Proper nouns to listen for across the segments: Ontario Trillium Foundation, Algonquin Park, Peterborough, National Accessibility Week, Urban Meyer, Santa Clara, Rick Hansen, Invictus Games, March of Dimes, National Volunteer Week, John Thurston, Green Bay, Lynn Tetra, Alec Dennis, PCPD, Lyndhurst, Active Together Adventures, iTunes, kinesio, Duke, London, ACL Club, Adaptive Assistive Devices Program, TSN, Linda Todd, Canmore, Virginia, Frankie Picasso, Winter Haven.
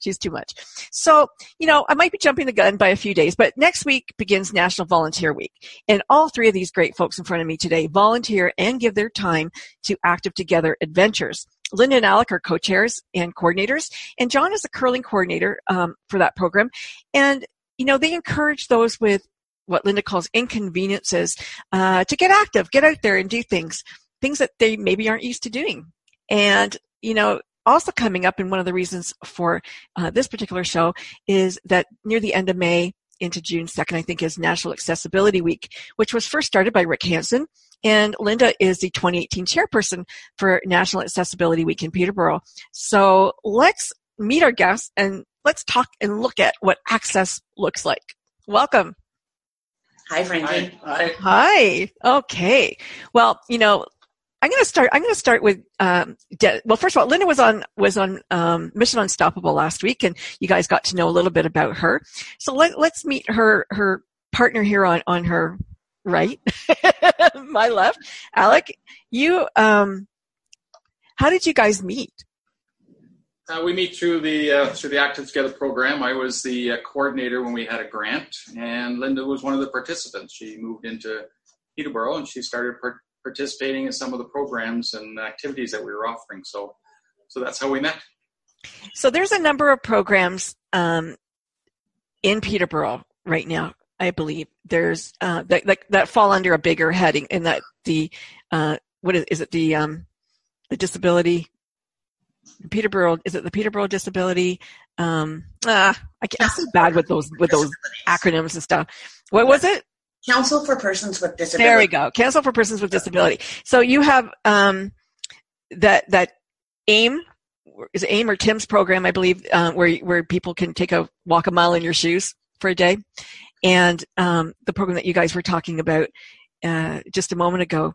She's too much. So, I might be jumping the gun by a few days, but next week begins National Volunteer Week. And all three of these great folks in front of me today volunteer and give their time to Active Together Adventures. Linda and Alec are co-chairs and coordinators, and John is the curling coordinator for that program. And they encourage those with what Linda calls inconveniences to get active, get out there and do things that they maybe aren't used to doing. And, also coming up, and one of the reasons for this particular show is that near the end of May into June 2nd, I think, is National Accessibility Week, which was first started by Rick Hansen. And Linda is the 2018 chairperson for National Accessibility Week in Peterborough. So let's meet our guests and let's talk and look at what access looks like. Welcome. Hi, Frankie. Hi. Okay. Well, I'm going to start with, first of all, Linda was on Mission Unstoppable last week, and you guys got to know a little bit about her. So let's meet her partner here on her right, my left. Alec, you, how did you guys meet? We meet through the Active Together program. I was the coordinator when we had a grant, and Linda was one of the participants. She moved into Peterborough, and she started participating in some of the programs and activities that we were offering. So that's how we met. So there's a number of programs in Peterborough right now. I believe there's that fall under a bigger heading, and that the the disability. Peterborough, is it the Peterborough Disability? I'm so bad with those acronyms and stuff. What was it? Council for Persons with Disabilities. There we go. Council for Persons with Disability. So you have that AIM, is it AIM or TIMS program, I believe, where people can take a walk a mile in your shoes for a day, and the program that you guys were talking about just a moment ago.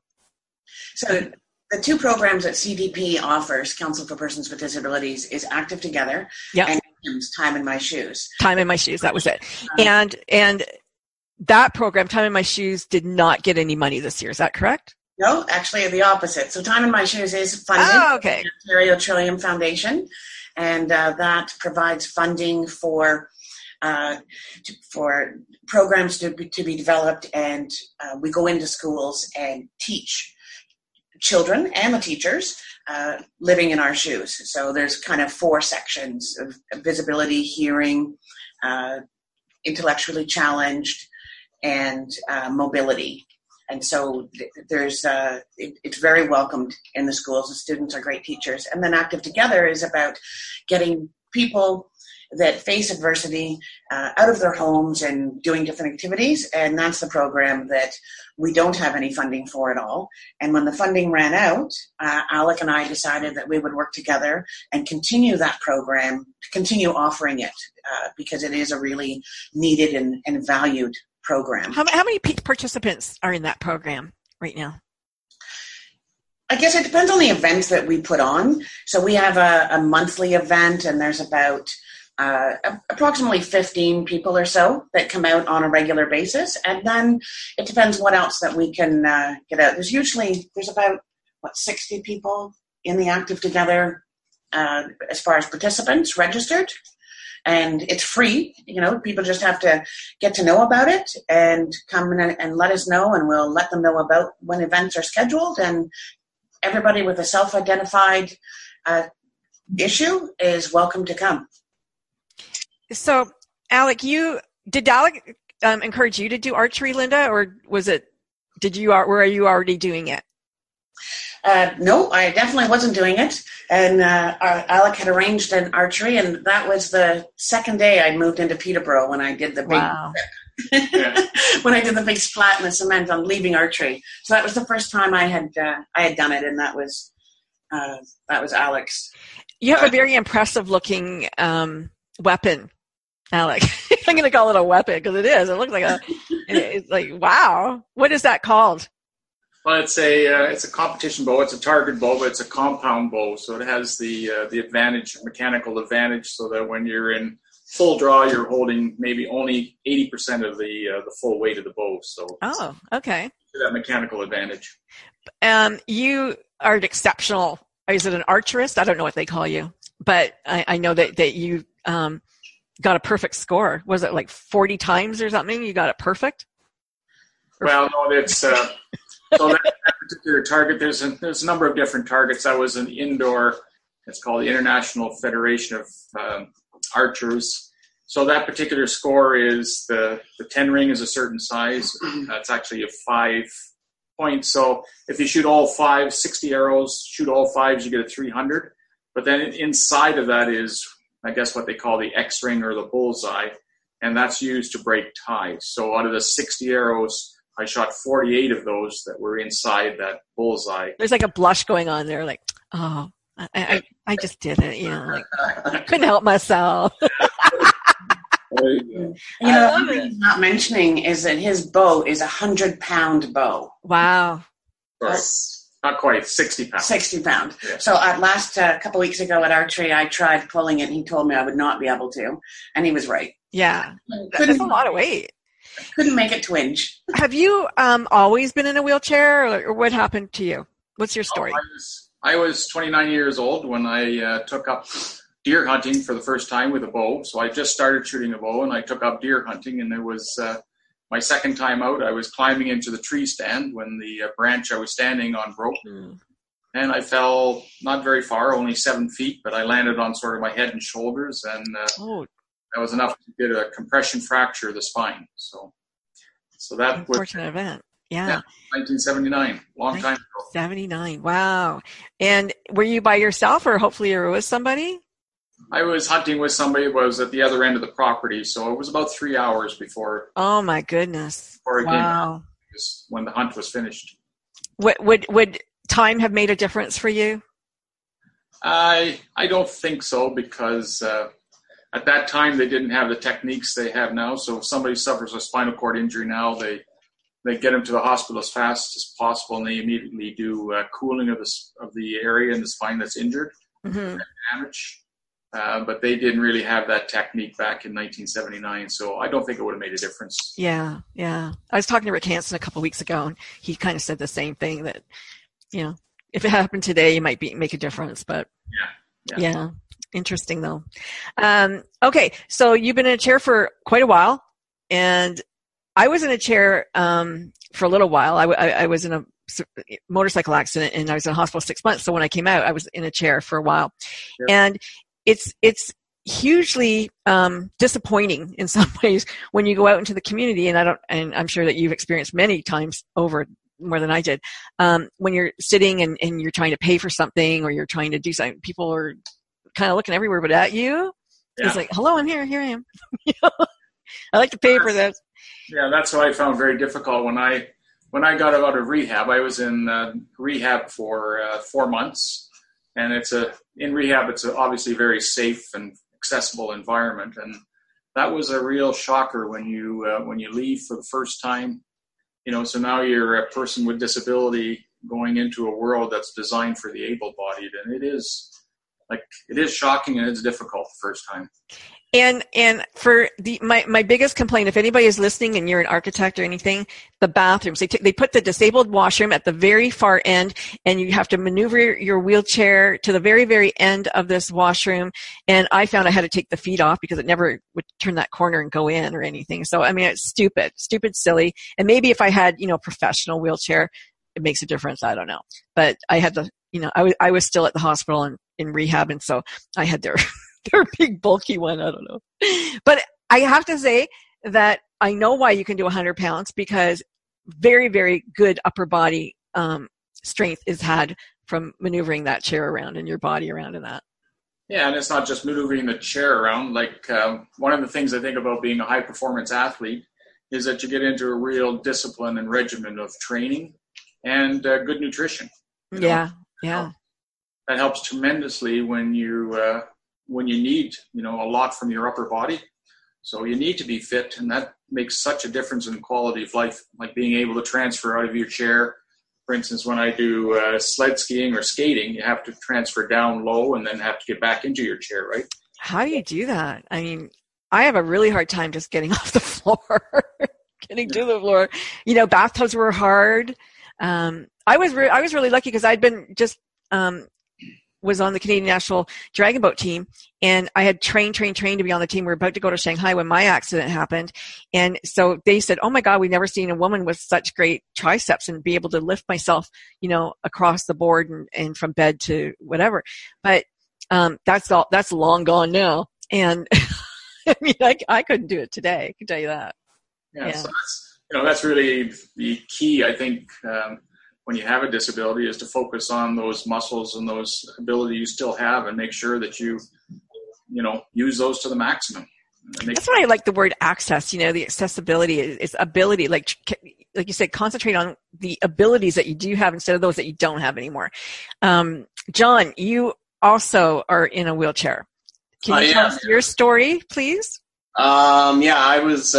So. The two programs that CDP offers, Council for Persons with Disabilities, is Active Together, yep, and It's Time in My Shoes. Time in My Shoes, that was it. And that program, Time in My Shoes, did not get any money this year. Is that correct? No, actually the opposite. So Time in My Shoes is funded by the Ontario Trillium Foundation, and that provides funding for programs to be developed, and we go into schools and teach children and the teachers living in our shoes. So there's kind of four sections of visibility, hearing, intellectually challenged, and mobility. And so it's very welcomed in the schools. The students are great teachers. And then Active Together is about getting people that face adversity out of their homes and doing different activities. And that's the program that we don't have any funding for at all. And when the funding ran out, Alec and I decided that we would work together and continue that program, continue offering it, because it is a really needed and valued program. How many participants are in that program right now? I guess it depends on the events that we put on. So we have a monthly event, and there's about approximately 15 people or so that come out on a regular basis, and then it depends what else that we can get out. There's about 60 people in the Active Together as far as participants registered, and it's free. You know, people just have to get to know about it and come in and let us know, and we'll let them know about when events are scheduled. And everybody with a self-identified issue is welcome to come. So, Alec, did Alec encourage you to do archery, Linda, or were you already doing it? No, I definitely wasn't doing it. And Alec had arranged an archery, and that was the second day I moved into Peterborough when I did the big when I did the big splat in the cement on leaving archery. So that was the first time I had done it, and that was Alec's. You have a very impressive looking weapon, Alec. I'm going to call it a weapon because it is. It looks like it's like, wow. What is that called? Well, it's a competition bow. It's a target bow, but it's a compound bow. So it has the advantage, mechanical advantage, so that when you're in full draw, you're holding maybe only 80% of the full weight of the bow. So, okay. That mechanical advantage. You are an exceptional. Is it an archerist? I don't know what they call you, but I know that you got a perfect score. Was it like 40 times or something? You got it perfect? Well, no, it's so that particular target, there's a number of different targets. I was an indoor, it's called the International Federation of Archers. So that particular score is the 10 ring is a certain size. That's actually a 5 point. So if you shoot all 5, 60 arrows, shoot all fives, you get a 300. But then inside of that is, I guess, what they call the X ring or the bullseye, and that's used to break ties. So out of the 60 arrows, I shot 48 of those that were inside that bullseye. There's like a blush going on there, like, oh, I just did it, you know, like, I couldn't help myself. One thing he's not mentioning is that his bow is 100-pound bow. Wow. Not quite, 60 pounds. 60 pound. Yeah. So at last, a couple weeks ago at archery, I tried pulling it, and he told me I would not be able to, and he was right. Yeah, that's a lot of weight. Couldn't make it twinge. Have you always been in a wheelchair, or what happened to you? What's your story? I was 29 years old when I took up deer hunting for the first time with a bow. So I just started shooting a bow, and I took up deer hunting, and there was... my second time out, I was climbing into the tree stand when the branch I was standing on broke, and I fell not very far, only 7 feet, but I landed on sort of my head and shoulders, and that was enough to get a compression fracture of the spine. So that unfortunate event. Yeah. 1979, long time ago. 79, wow. And were you by yourself, or hopefully you were with somebody? I was hunting with somebody who was at the other end of the property, so it was about 3 hours before. Oh my goodness! Wow! When the hunt was finished, would time have made a difference for you? I don't think so, because at that time they didn't have the techniques they have now. So if somebody suffers a spinal cord injury now, they get them to the hospital as fast as possible, and they immediately do cooling of the area in the spine that's injured and damage. but they didn't really have that technique back in 1979, so I don't think it would have made a difference. Yeah, yeah. I was talking to Rick Hansen a couple of weeks ago, and he kind of said the same thing, that, you know, if it happened today, you might make a difference, but yeah. Interesting, though. Okay, so you've been in a chair for quite a while, and I was in a chair for a little while. I was in a motorcycle accident, and I was in the hospital 6 months, so when I came out, I was in a chair for a while. Sure. And it's hugely disappointing in some ways when you go out into the community, and I'm sure that you've experienced many times over, more than I did, when you're sitting and you're trying to pay for something, or you're trying to do something, people are kind of looking everywhere but at you. Yeah. It's like, hello, I'm here I am. You know? I like to pay for this. Yeah, that's what I found very difficult when I got out of rehab. I was in rehab for 4 months, and it's a obviously very safe and accessible environment, and that was a real shocker when you leave for the first time. You know, so now you're a person with disability going into a world that's designed for the able-bodied, and it is shocking, and it's difficult the first time. And for my biggest complaint, if anybody is listening and you're an architect or anything, the bathrooms, they put the disabled washroom at the very far end, and you have to maneuver your wheelchair to the very, very end of this washroom. And I found I had to take the feet off because it never would turn that corner and go in or anything. So, I mean, it's stupid, silly. And maybe if I had, you know, a professional wheelchair, it makes a difference. I don't know. But I had to, you know, I was still at the hospital and in rehab. And so I had their big bulky one. I don't know. But I have to say that I know why you can do 100 pounds, because very, very good upper body strength is had from maneuvering that chair around and your body around in that. Yeah, and it's not just maneuvering the chair around. Like one of the things I think about being a high performance athlete is that you get into a real discipline and regimen of training and good nutrition. You know? Yeah, yeah. That helps tremendously when you need, you know, a lot from your upper body. So you need to be fit, and that makes such a difference in quality of life, like being able to transfer out of your chair. For instance, when I do sled skiing or skating, you have to transfer down low and then have to get back into your chair, right? How do you do that? I mean, I have a really hard time just getting off the floor, getting to the floor. You know, bathtubs were hard. I was really lucky because I'd been just was on the Canadian National Dragon Boat team, and I had trained to be on the team. We were about to go to Shanghai when my accident happened, and so they said, oh my God, we've never seen a woman with such great triceps and be able to lift myself, you know, across the board and from bed to whatever. But that's long gone now, and I mean, I couldn't do it today, I can tell you that. Yeah, yeah. So that's really the key, I think, when you have a disability, is to focus on those muscles and those ability you still have, and make sure that you use those to the maximum. That's why I like the word access. You know, the accessibility is ability. Like you said, concentrate on the abilities that you do have instead of those that you don't have anymore. John, you also are in a wheelchair. Can you tell us your story, please? Yeah, I was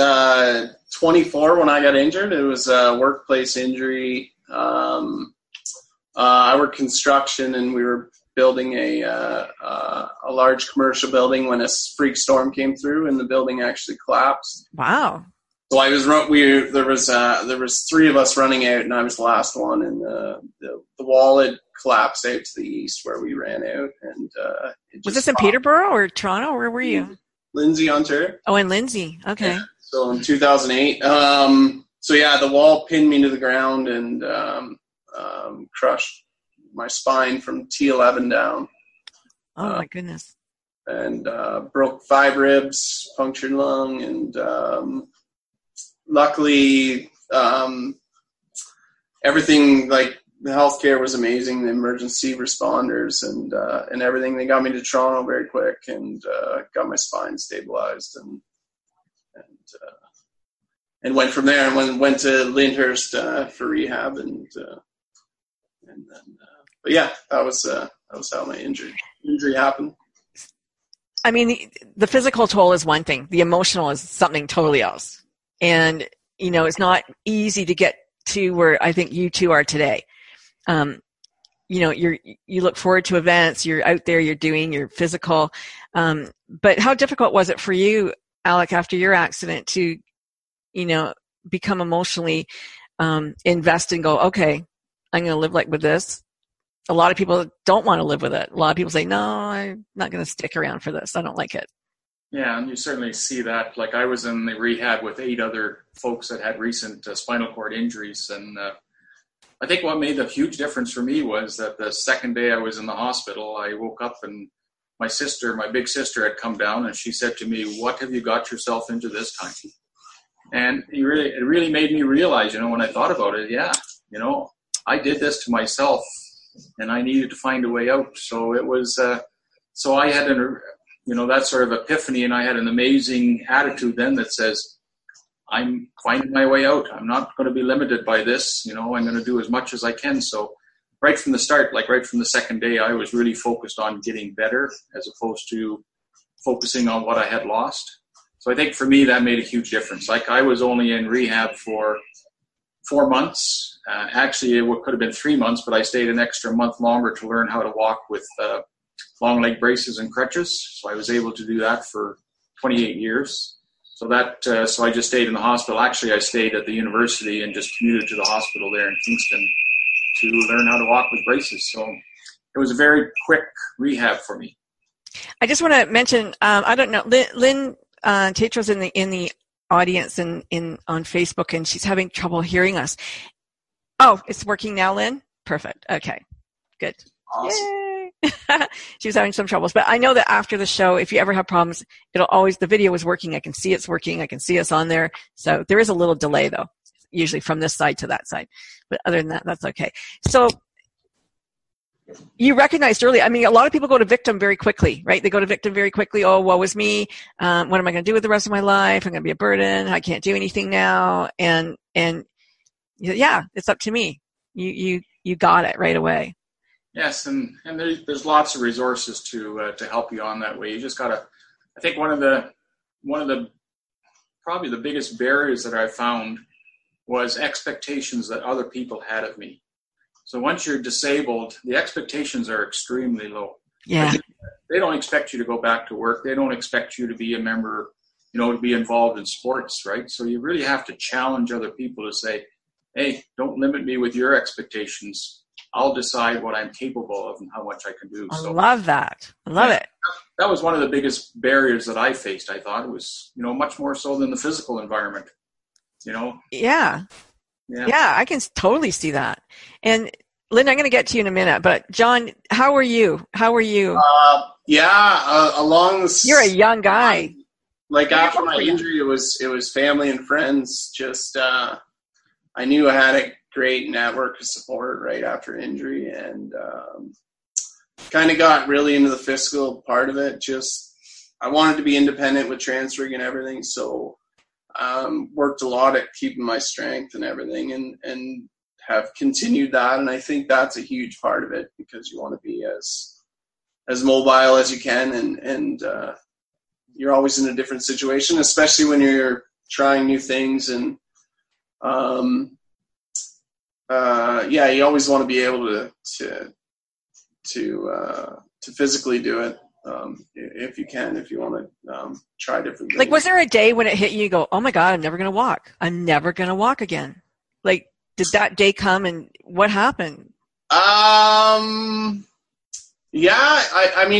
24 when I got injured. It was a workplace injury. I worked construction, and we were building a large commercial building when a freak storm came through, and the building actually collapsed. Wow! So I was there was three of us running out, and I was the last one, and the wall had collapsed out to the east where we ran out, and was this in Peterborough or Toronto? Where were you? Lindsay, Ontario. Oh, in Lindsay. Okay. Yeah, so in 2008. So yeah, the wall pinned me to the ground and crushed my spine from T11 down. Oh my goodness! And broke 5 ribs, punctured lung, and luckily everything, like the healthcare was amazing, the emergency responders and everything. They got me to Toronto very quick and got my spine stabilized and went from there, and went to Lyndhurst for rehab, and then yeah, that was how my injury happened. I mean, the physical toll is one thing; the emotional is something totally else. And you know, it's not easy to get to where I think you two are today. you know, you look forward to events, you're out there, you're doing your physical. But how difficult was it for you, Alec, after your accident to, you know, become emotionally invested and go, okay, I'm going to live like with this. A lot of people don't want to live with it. A lot of people say, no, I'm not going to stick around for this. I don't like it. Yeah, and you certainly see that. Like, I was in the rehab with 8 other folks that had recent spinal cord injuries, and I think what made the huge difference for me was that the second day I was in the hospital, I woke up and my big sister had come down, and she said to me, what have you got yourself into this time? And it really made me realize, you know, when I thought about it, yeah, you know, I did this to myself, and I needed to find a way out. So it was, so I had you know, that sort of epiphany, and I had an amazing attitude then that says, I'm finding my way out. I'm not going to be limited by this. You know, I'm going to do as much as I can. So right from the start, like right from the second day, I was really focused on getting better as opposed to focusing on what I had lost. So I think for me, that made a huge difference. Like, I was only in rehab for 4 months. Actually, it could have been 3 months, but I stayed an extra month longer to learn how to walk with long leg braces and crutches. So I was able to do that for 28 years. So so I just stayed in the hospital. Actually, I stayed at the university and just commuted to the hospital there in Kingston to learn how to walk with braces. So it was a very quick rehab for me. I just want to mention, I don't know, Lynn Tetra's in the audience and on Facebook, and she's having trouble hearing us. Oh, it's working now, Lynn? Perfect. Okay, good. Awesome. Yay. She was having some troubles, but I know that after the show, if you ever have problems, the video is working. I can see it's working. I can see us on there. So there is a little delay though, usually from this side to that side, but other than that, that's okay. So you recognized early, I mean, a lot of people go to victim very quickly, right? They go to victim very quickly. Oh, woe is me. What am I going to do with the rest of my life? I'm going to be a burden. I can't do anything now. And yeah, it's up to me. You got it right away. Yes, and there's lots of resources to help you on that way. You just gotta. I think one of the probably the biggest barriers that I found was expectations that other people had of me. So once you're disabled, the expectations are extremely low. Yeah, they don't expect you to go back to work. They don't expect you to be a member, you know, to be involved in sports, right? So you really have to challenge other people to say, "Hey, don't limit me with your expectations. I'll decide what I'm capable of and how much I can do." I love that. I love it. That was one of the biggest barriers that I faced. I thought it was, you know, much more so than the physical environment, you know? Yeah. Yeah, I can totally see that. And Linda, I'm going to get to you in a minute, but John, how are you? You're a young guy. Like, after my injury, it was family and friends. Just, I knew I had it. Great network of support right after injury, and kind of got really into the fiscal part of it. Just, I wanted to be independent with transferring and everything, so worked a lot at keeping my strength and everything, and have continued that. And I think that's a huge part of it, because you want to be as mobile as you can, and you're always in a different situation, especially when you're trying new things, and you always want to be able to physically do it, if you can, if you want to try different things. Like, was there a day when it hit you, you go, oh my God, I'm never going to walk. I'm never going to walk again. Like, did that day come, and what happened? I mean,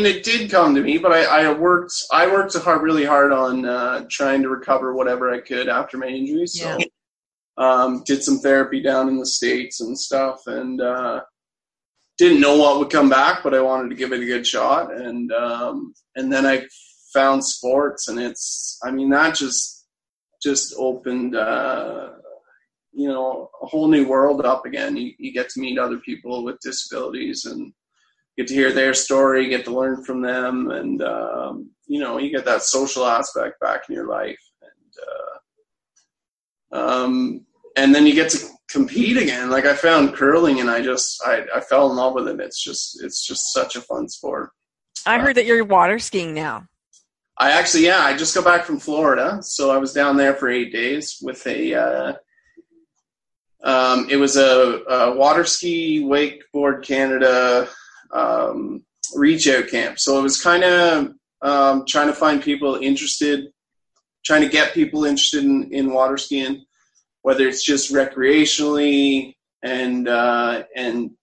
it did come to me, but I worked really hard on trying to recover whatever I could after my injury. So. Yeah. Did some therapy down in the States and stuff, and didn't know what would come back, but I wanted to give it a good shot. And then I found sports, and that just opened, a whole new world up again. You get to meet other people with disabilities and get to hear their story, get to learn from them. And, you get that social aspect back in your life. And then you get to compete again. Like, I found curling, and I fell in love with it. It's just such a fun sport. I heard that you're water skiing now. I actually, I just got back from Florida. So I was down there for 8 days with a It was a water ski wakeboard Canada reach out camp. So it was kind of trying to find people interested, trying to get people interested in water skiing, whether it's just recreationally and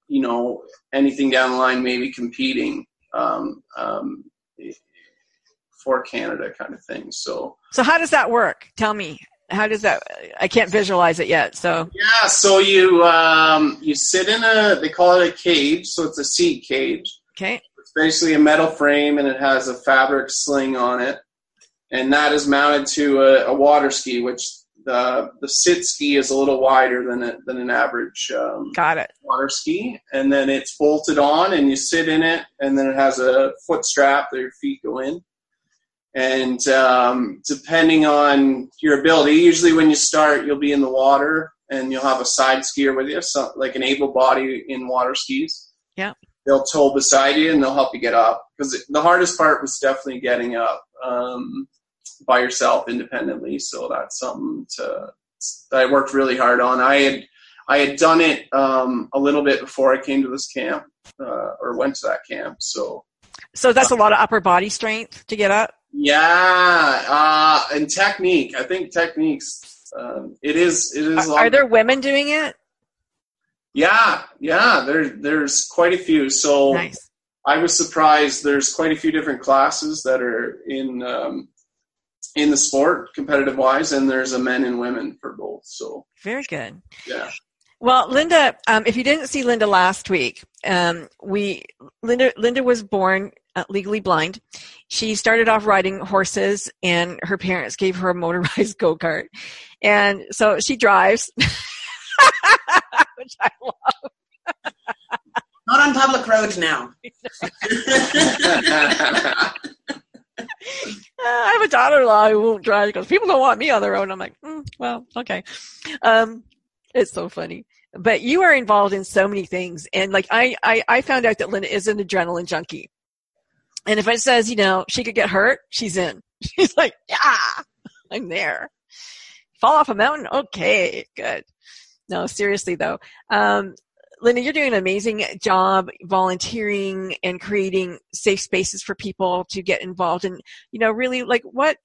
you know, anything down the line, maybe competing for Canada kind of thing. So how does that work? Tell me. How does that? I can't visualize it yet. So yeah, so you you sit in they call it a cage, so it's a seat cage. Okay. It's basically a metal frame, and it has a fabric sling on it, and that is mounted to a water ski, which the sit ski is a little wider than an average water ski, and then it's bolted on, and you sit in it, and then it has a foot strap that your feet go in. And depending on your ability, usually when you start, you'll be in the water and you'll have a side skier with you, so like an able body in water skis. Yeah. They'll tow beside you and they'll help you get up, because the hardest part was definitely getting up by yourself independently. So that's something that I worked really hard on. I had done it a little bit before I came to this camp or went to that camp. So that's a lot of upper body strength to get up. Yeah, and technique. I think techniques. It is. Are there women doing it? Yeah. There's quite a few. So nice. I was surprised. There's quite a few different classes that are in the sport, competitive wise, and there's a men and women for both. So very good. Yeah. Well, Linda, if you didn't see Linda last week, Linda was born legally blind. She started off riding horses, and her parents gave her a motorized go-kart. And so she drives, which I love. Not on public roads now. I have a daughter-in-law who won't drive because people don't want me on the road. I'm like, well, okay. It's so funny. But you are involved in so many things. And like I found out that Linda is an adrenaline junkie. And if it says, you know, she could get hurt, she's in. She's like, yeah, I'm there. Fall off a mountain? Okay, good. No, seriously, though. Linda, you're doing an amazing job volunteering and creating safe spaces for people to get involved. And, you know, really, like, what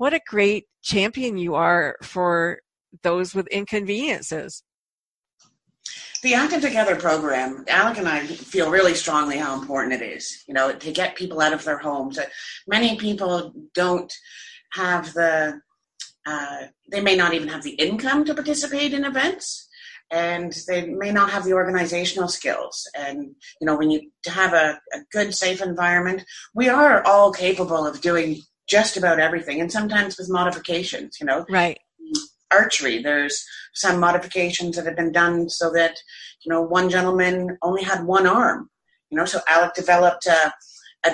a great champion you are for those with inconveniences. The Active Together program, Alec and I feel really strongly how important it is, you know, to get people out of their homes. Many people don't have they may not even have the income to participate in events, and they may not have the organizational skills. And, you know, when you have a good, safe environment, we are all capable of doing just about everything, and sometimes with modifications, you know. Right. Archery, there's some modifications that have been done so that, you know, one gentleman only had one arm, you know, so Alec developed a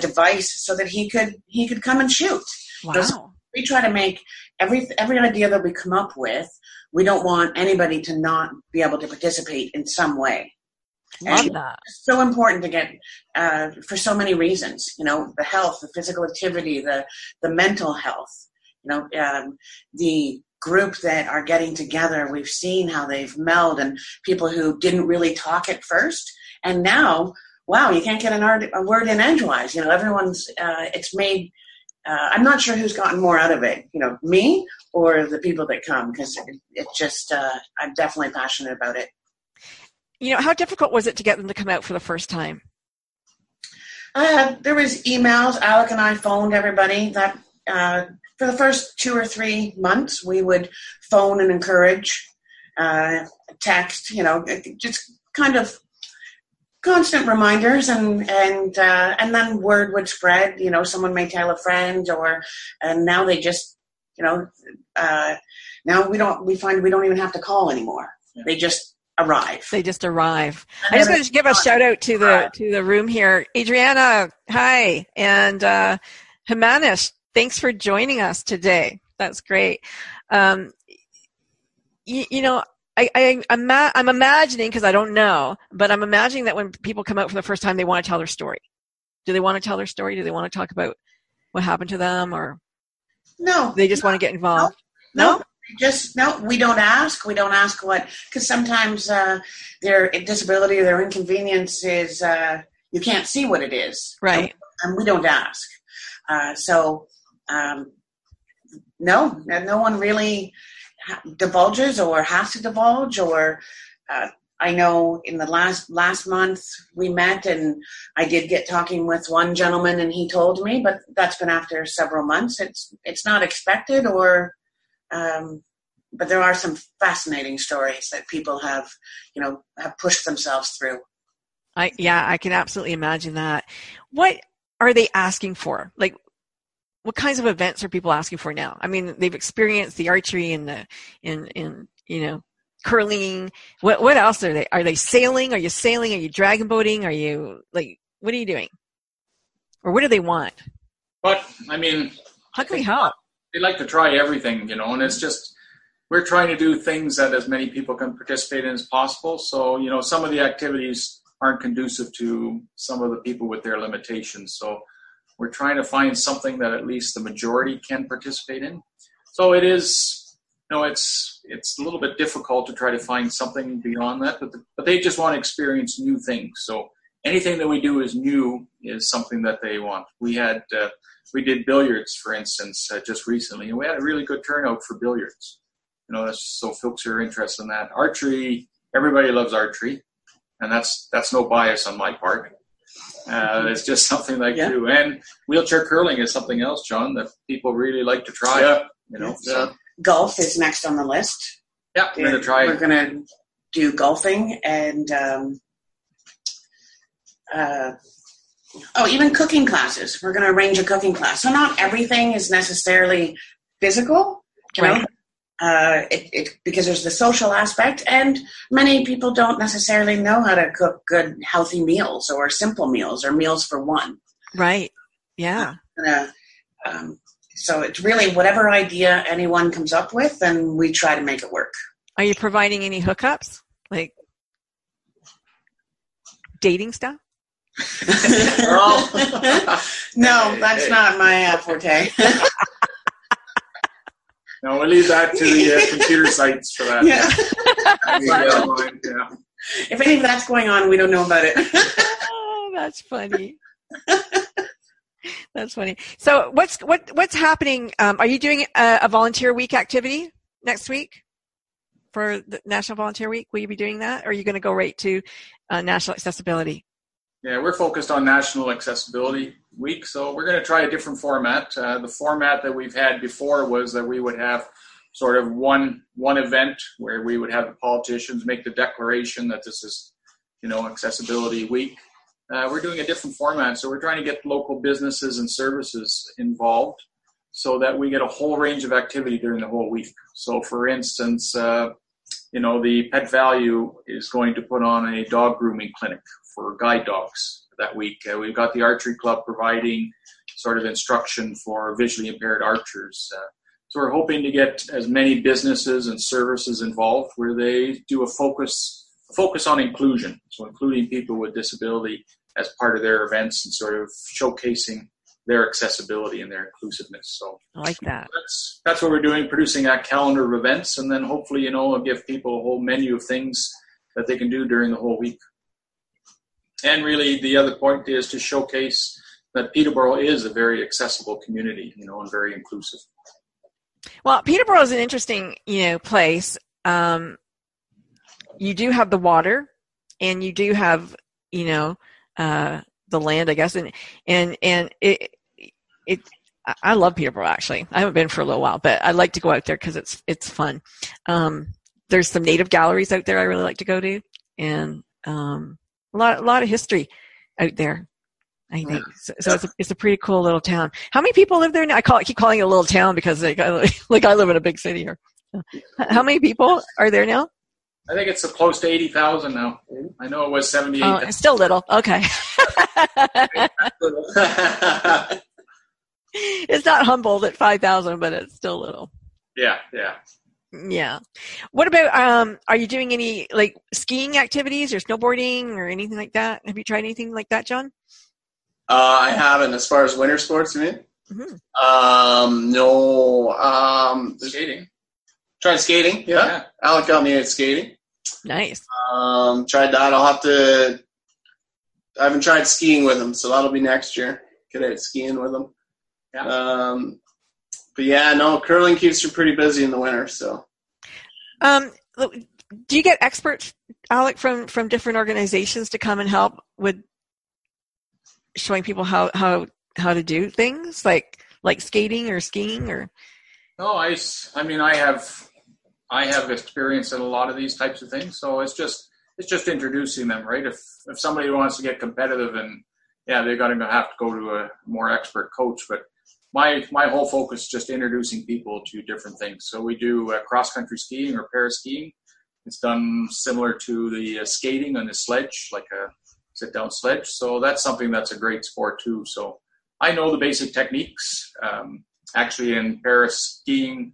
device so that he could come and shoot. Wow. You know, so we try to make every idea that we come up with, we don't want anybody to not be able to participate in some way. Love and that. It's so important to get for so many reasons, you know, the health, the physical activity, the mental health, you know, the group that are getting together, we've seen how they've melded, and people who didn't really talk at first, and now, wow, you can't get a word in edgewise. You know, everyone's, it's made, I'm not sure who's gotten more out of it, you know, me or the people that come, because it just, I'm definitely passionate about it. You know, how difficult was it to get them to come out for the first time? There was emails. Alec and I phoned everybody that, for the first 2 or 3 months, we would phone and encourage, text, you know, just kind of constant reminders, and then word would spread. You know, someone may tell a friend, and now they just, you know, now we find we don't even have to call anymore. Yeah. They just arrive. I just wanted to give a shout out to the room here, Adriana. Hi, and Himanish. Thanks for joining us today. That's great. You know, I'm imagining, because I don't know, but I'm imagining that when people come out for the first time, they want to tell their story. Do they want to tell their story? Do they want to talk about what happened to them? Or no, they just want to get involved? No. Just, no, we don't ask. We don't ask what, because sometimes their disability or their inconvenience is, you can't see what it is. Right. And we don't ask. No, no one really divulges or has to divulge. Or I know in the last month we met, and I did get talking with one gentleman, and he told me, but that's been after several months. It's not expected, or but there are some fascinating stories that people have pushed themselves through. I can absolutely imagine that. What are they asking for? Like, what kinds of events are people asking for now? I mean, they've experienced the archery and the curling. What else are they? Are they sailing? Are you sailing? Are you dragon boating? Are you what are you doing? Or what do they want? But I mean, how can we help? They like to try everything, and it's just, we're trying to do things that as many people can participate in as possible. So, some of the activities aren't conducive to some of the people with their limitations. So we're trying to find something that at least the majority can participate in. So it is, it's a little bit difficult to try to find something beyond that, but they just want to experience new things. So anything that we do is new, is something that they want. We did billiards, for instance, just recently, and we had a really good turnout for billiards. So folks are interested in that. Archery, everybody loves archery, and that's no bias on my part. It's just something that I do. And wheelchair curling is something else, John, that people really like to try. Yeah. So. Golf is next on the list. Yeah, we're going to try. We're going to do golfing and. Even cooking classes. We're going to arrange a cooking class. So not everything is necessarily physical, right? Because there's the social aspect, and many people don't necessarily know how to cook good, healthy meals, or simple meals, or meals for one. Right. Yeah. So it's really whatever idea anyone comes up with, and we try to make it work. Are you providing any hookups, like dating stuff? No, that's not my forte. No, we'll leave that to the computer sites for that. Yeah. If any of that's going on, we don't know about it. Oh, that's funny. That's funny. So what's happening? Are you doing a volunteer week activity next week for the National Volunteer Week? Will you be doing that? Or are you going to go right to National Accessibility? Yeah, we're focused on National Accessibility Week, so we're going to try a different format. The format that we've had before was that we would have sort of one event where we would have the politicians make the declaration that this is, Accessibility Week. We're doing a different format, so we're trying to get local businesses and services involved so that we get a whole range of activity during the whole week. So, for instance, the Pet Value is going to put on a dog grooming clinic for guide dogs that week. We've got the archery club providing sort of instruction for visually impaired archers. So we're hoping to get as many businesses and services involved where they do a focus on inclusion. So including people with disability as part of their events and sort of showcasing their accessibility and their inclusiveness. So I like that. That's what we're doing, producing that calendar of events, and then hopefully, it'll give people a whole menu of things that they can do during the whole week. And really, the other point is to showcase that Peterborough is a very accessible community, and very inclusive. Well, Peterborough is an interesting, place. You do have the water, and you do have, the land, I guess, and it. I love Peterborough. Actually, I haven't been for a little while, but I like to go out there because it's fun. There's some native galleries out there I really like to go to, and a lot of history out there, I think. So it's a pretty cool little town. How many people live there now? I keep calling it a little town because I live in a big city here. How many people are there now? I think it's close to 80,000 now. I know it was 78,000. Oh, it's still little. Okay. It's not Humboldt at 5,000, but it's still little. Yeah. What about, are you doing any skiing activities or snowboarding or anything like that? Have you tried anything like that, John? I haven't. As far as winter sports, you mean? Mm-hmm. No. Skating. Tried skating, yeah. Alec got me at skating. Nice. Tried that. I'll have to – I haven't tried skiing with him, so that'll be next year. Get out skiing with him. Yeah. But, yeah, no, curling keeps you pretty busy in the winter, so. Do you get experts, Alec, from different organizations to come and help with showing people how to do things, like skating or skiing or – No, I mean, I have experience in a lot of these types of things, so it's just introducing them, right? If somebody wants to get competitive, and yeah, they're going to have to go to a more expert coach. But my whole focus is just introducing people to different things. So we do cross country skiing or para skiing. It's done similar to the skating on the sledge, like a sit down sledge. So that's something that's a great sport too. So I know the basic techniques. Actually, in para skiing,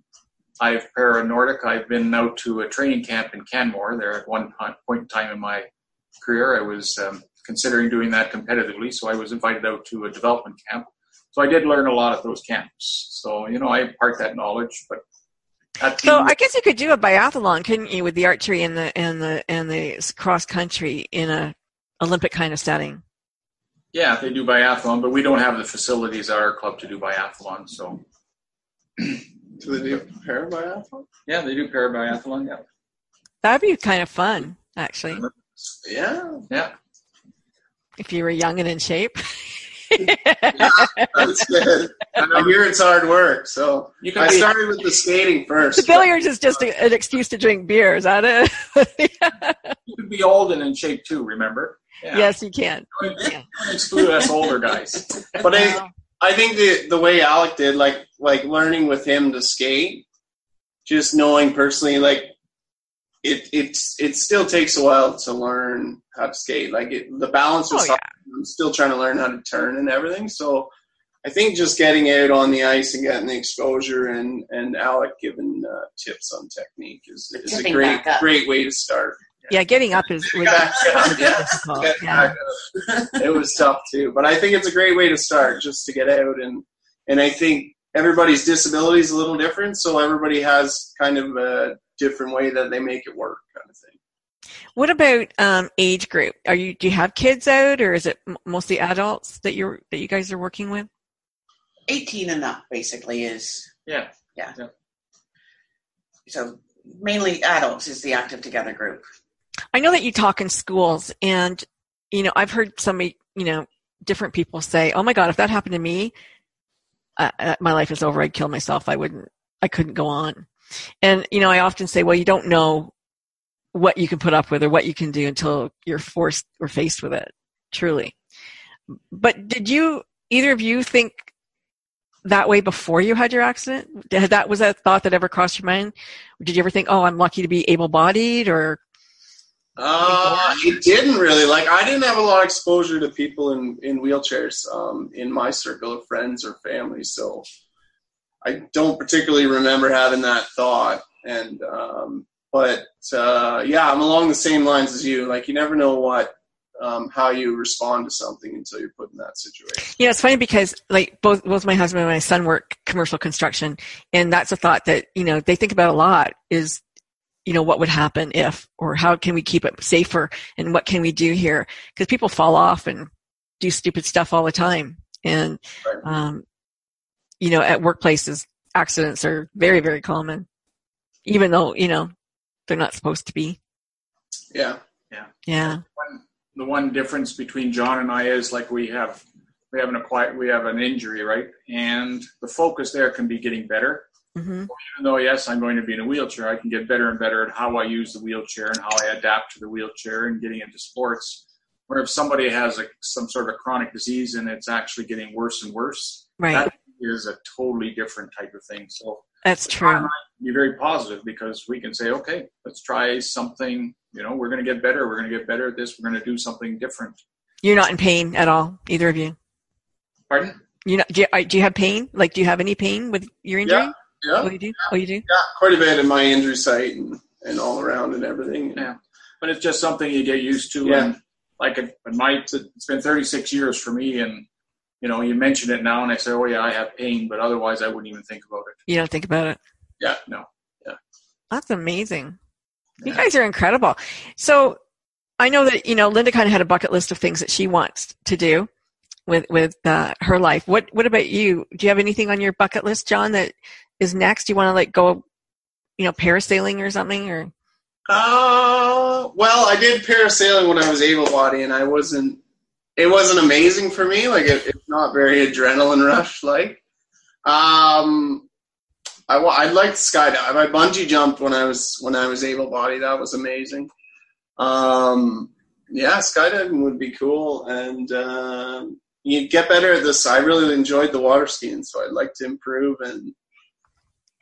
para Nordic, I've been out to a training camp in Canmore. There at one point in time in my career, I was considering doing that competitively, so I was invited out to a development camp. So I did learn a lot at those camps. So, you know, I impart that knowledge. But so I guess you could do a biathlon, couldn't you, with the archery and the cross country in an Olympic kind of setting? Yeah, they do biathlon, but we don't have the facilities at our club to do biathlon, so. Do they do para biathlon? Yeah, they do para biathlon, yeah. That'd be kind of fun, actually. Yeah. Yeah. If you were young and in shape. Yeah, that's good. I hear it's hard work, so. I started with the skating first. The billiards is just an excuse to drink beer, is that it? Yeah. You could be old and in shape, too, remember? Yeah. Yes, you can. Don't exclude us older guys. But I think the way Alec did, like learning with him to skate, just knowing personally, like it still takes a while to learn how to skate. Like the balance was hard. Yeah. I'm still trying to learn how to turn and everything. So I think just getting out on the ice and getting the exposure and Alec giving tips on technique is a great way to start. Yeah, getting up was difficult. Yeah. It was tough too, but I think it's a great way to start, just to get out and I think everybody's disability is a little different, so everybody has kind of a different way that they make it work, kind of thing. What about age group? Do you have kids out, or is it mostly adults that you guys are working with? 18 and up, basically, is yeah. So mainly adults is the Active Together group. I know that you talk in schools, and, you know, I've heard somebody, you know, different people say, oh my God, if that happened to me, my life is over. I'd kill myself. I couldn't go on. And, you know, I often say, well, you don't know what you can put up with or what you can do until you're forced or faced with it, truly. But did you, either of you, think that way before you had your accident? Was that a thought that ever crossed your mind? Did you ever think, oh, I'm lucky to be able-bodied, or? It didn't really. Like, I didn't have a lot of exposure to people in wheelchairs in my circle of friends or family, so I don't particularly remember having that thought. And But I'm along the same lines as you. Like, you never know what how you respond to something until you're put in that situation. Yeah, it's funny because, like, both my husband and my son work commercial construction, and that's a thought that, you know, they think about a lot is, you know, what would happen if, or how can we keep it safer, and what can we do here? Because people fall off and do stupid stuff all the time. And, right. You know, at workplaces, accidents are very, very common, even though, you know, they're not supposed to be. Yeah. Yeah. Yeah. The one difference between John and I is, like, we have an injury, right? And the focus there can be getting better. Mm-hmm. Even though, yes, I'm going to be in a wheelchair, I can get better and better at how I use the wheelchair and how I adapt to the wheelchair and getting into sports. Or if somebody has some sort of a chronic disease and it's actually getting worse and worse, right. That is a totally different type of thing. So that's true. Be very positive, because we can say, okay, let's try something. You know, we're going to get better. We're going to get better at this. We're going to do something different. You're not in pain at all, either of you? Pardon? Do you have pain? Like, do you have any pain with your injury? Yeah. Oh, you do? Yeah. Oh, you do? Yeah, quite a bit in my injury site and all around and everything. And yeah. But it's just something you get used to. Yeah. And like, it's been 36 years for me, and, you know, you mention it now, and I say, oh, yeah, I have pain, but otherwise I wouldn't even think about it. You don't think about it? Yeah, no. Yeah. That's amazing. Yeah. You guys are incredible. So I know that, you know, Linda kind of had a bucket list of things that she wants to do with her life. What about you? Do you have anything on your bucket list, John, that is next? Do you want to, like, go, you know, parasailing or something? Or well, I did parasailing when I was able-bodied, and it wasn't amazing for me. Like, it's not very adrenaline rush-like. I'd like to skydive. I bungee jumped when I was able-bodied. That was amazing. Yeah, skydiving would be cool, and you get better at this. I really enjoyed the water skiing, so I'd like to improve and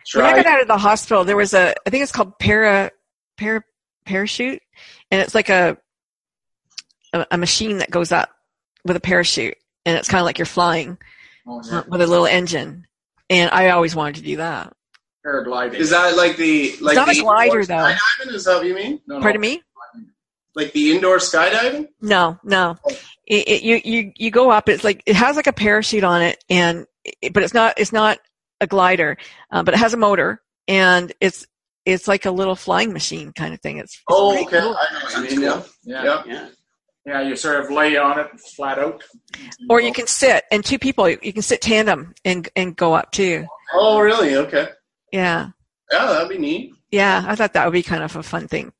try. When I got out of the hospital, there was I think it's called parachute, and it's like a machine that goes up with a parachute, and it's kind of like you're flying with a little engine. And I always wanted to do that. Paragliding. Is that like the like? It's not the a glider though. Skydiving, is that what you mean? No, pardon me. Like the indoor skydiving? No. You go up. It's like it has like a parachute on it, but it's not a glider, but it has a motor, and it's like a little flying machine kind of thing. It's okay. Cool. I know what you mean. Cool. Yeah. Yeah, you sort of lay on it flat out. Or you can sit, and two people, you can sit tandem and go up too. Oh, really? Okay. Yeah. Yeah, that'd be neat. Yeah, I thought that would be kind of a fun thing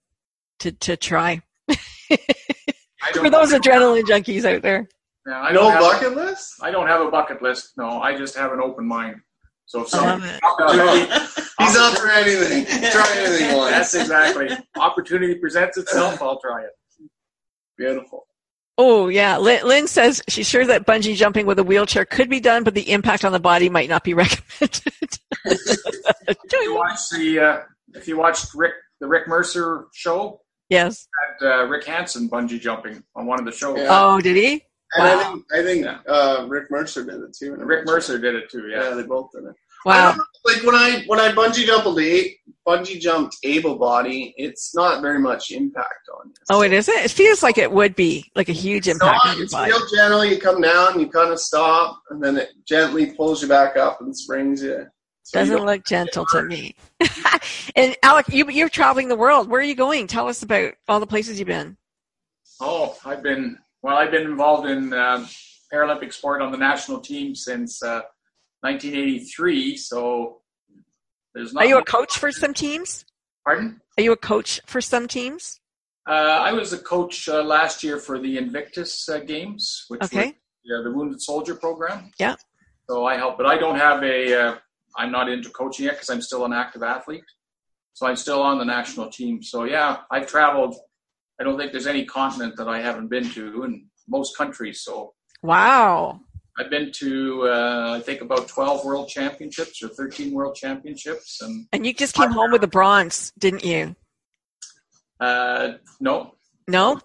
to try. For those adrenaline junkies out there. Yeah, no bucket list? I don't have a bucket list, no. I just have an open mind. So if someone he's up for anything. Try anything once. That's exactly. Opportunity presents itself, I'll try it. Beautiful. Oh, yeah. Lynn says she's sure that bungee jumping with a wheelchair could be done, but the impact on the body might not be recommended. If you watched the Rick Mercer show, yes, had Rick Hansen bungee jumping on one of the shows. Yeah. Oh, did he? And wow. I think Rick Mercer did it too. Yeah, they both did it. Wow. Like when I bungee jumped able-bodied, it's not very much impact on this. Oh, it isn't? It feels like it would be like a huge impact on your body. It's real gentle. You come down, you kind of stop, and then it gently pulls you back up and springs you. So doesn't look gentle to me. And Alec, you're traveling the world. Where are you going? Tell us about all the places you've been. Oh, I've been involved in Paralympic sport on the national team since 1983, so there's not. Are you a coach for some teams? Pardon? Are you a coach for some teams? I was a coach last year for the Invictus Games, which was the Wounded Soldier program. Yeah. So I help, but I don't have I'm not into coaching yet because I'm still an active athlete. So I'm still on the national team. So yeah, I've traveled. I don't think there's any continent that I haven't been to, and most countries. So. Wow. I've been to, I think, about 12 world championships or 13 world championships. And you just came home with a bronze, didn't you? No. No? Am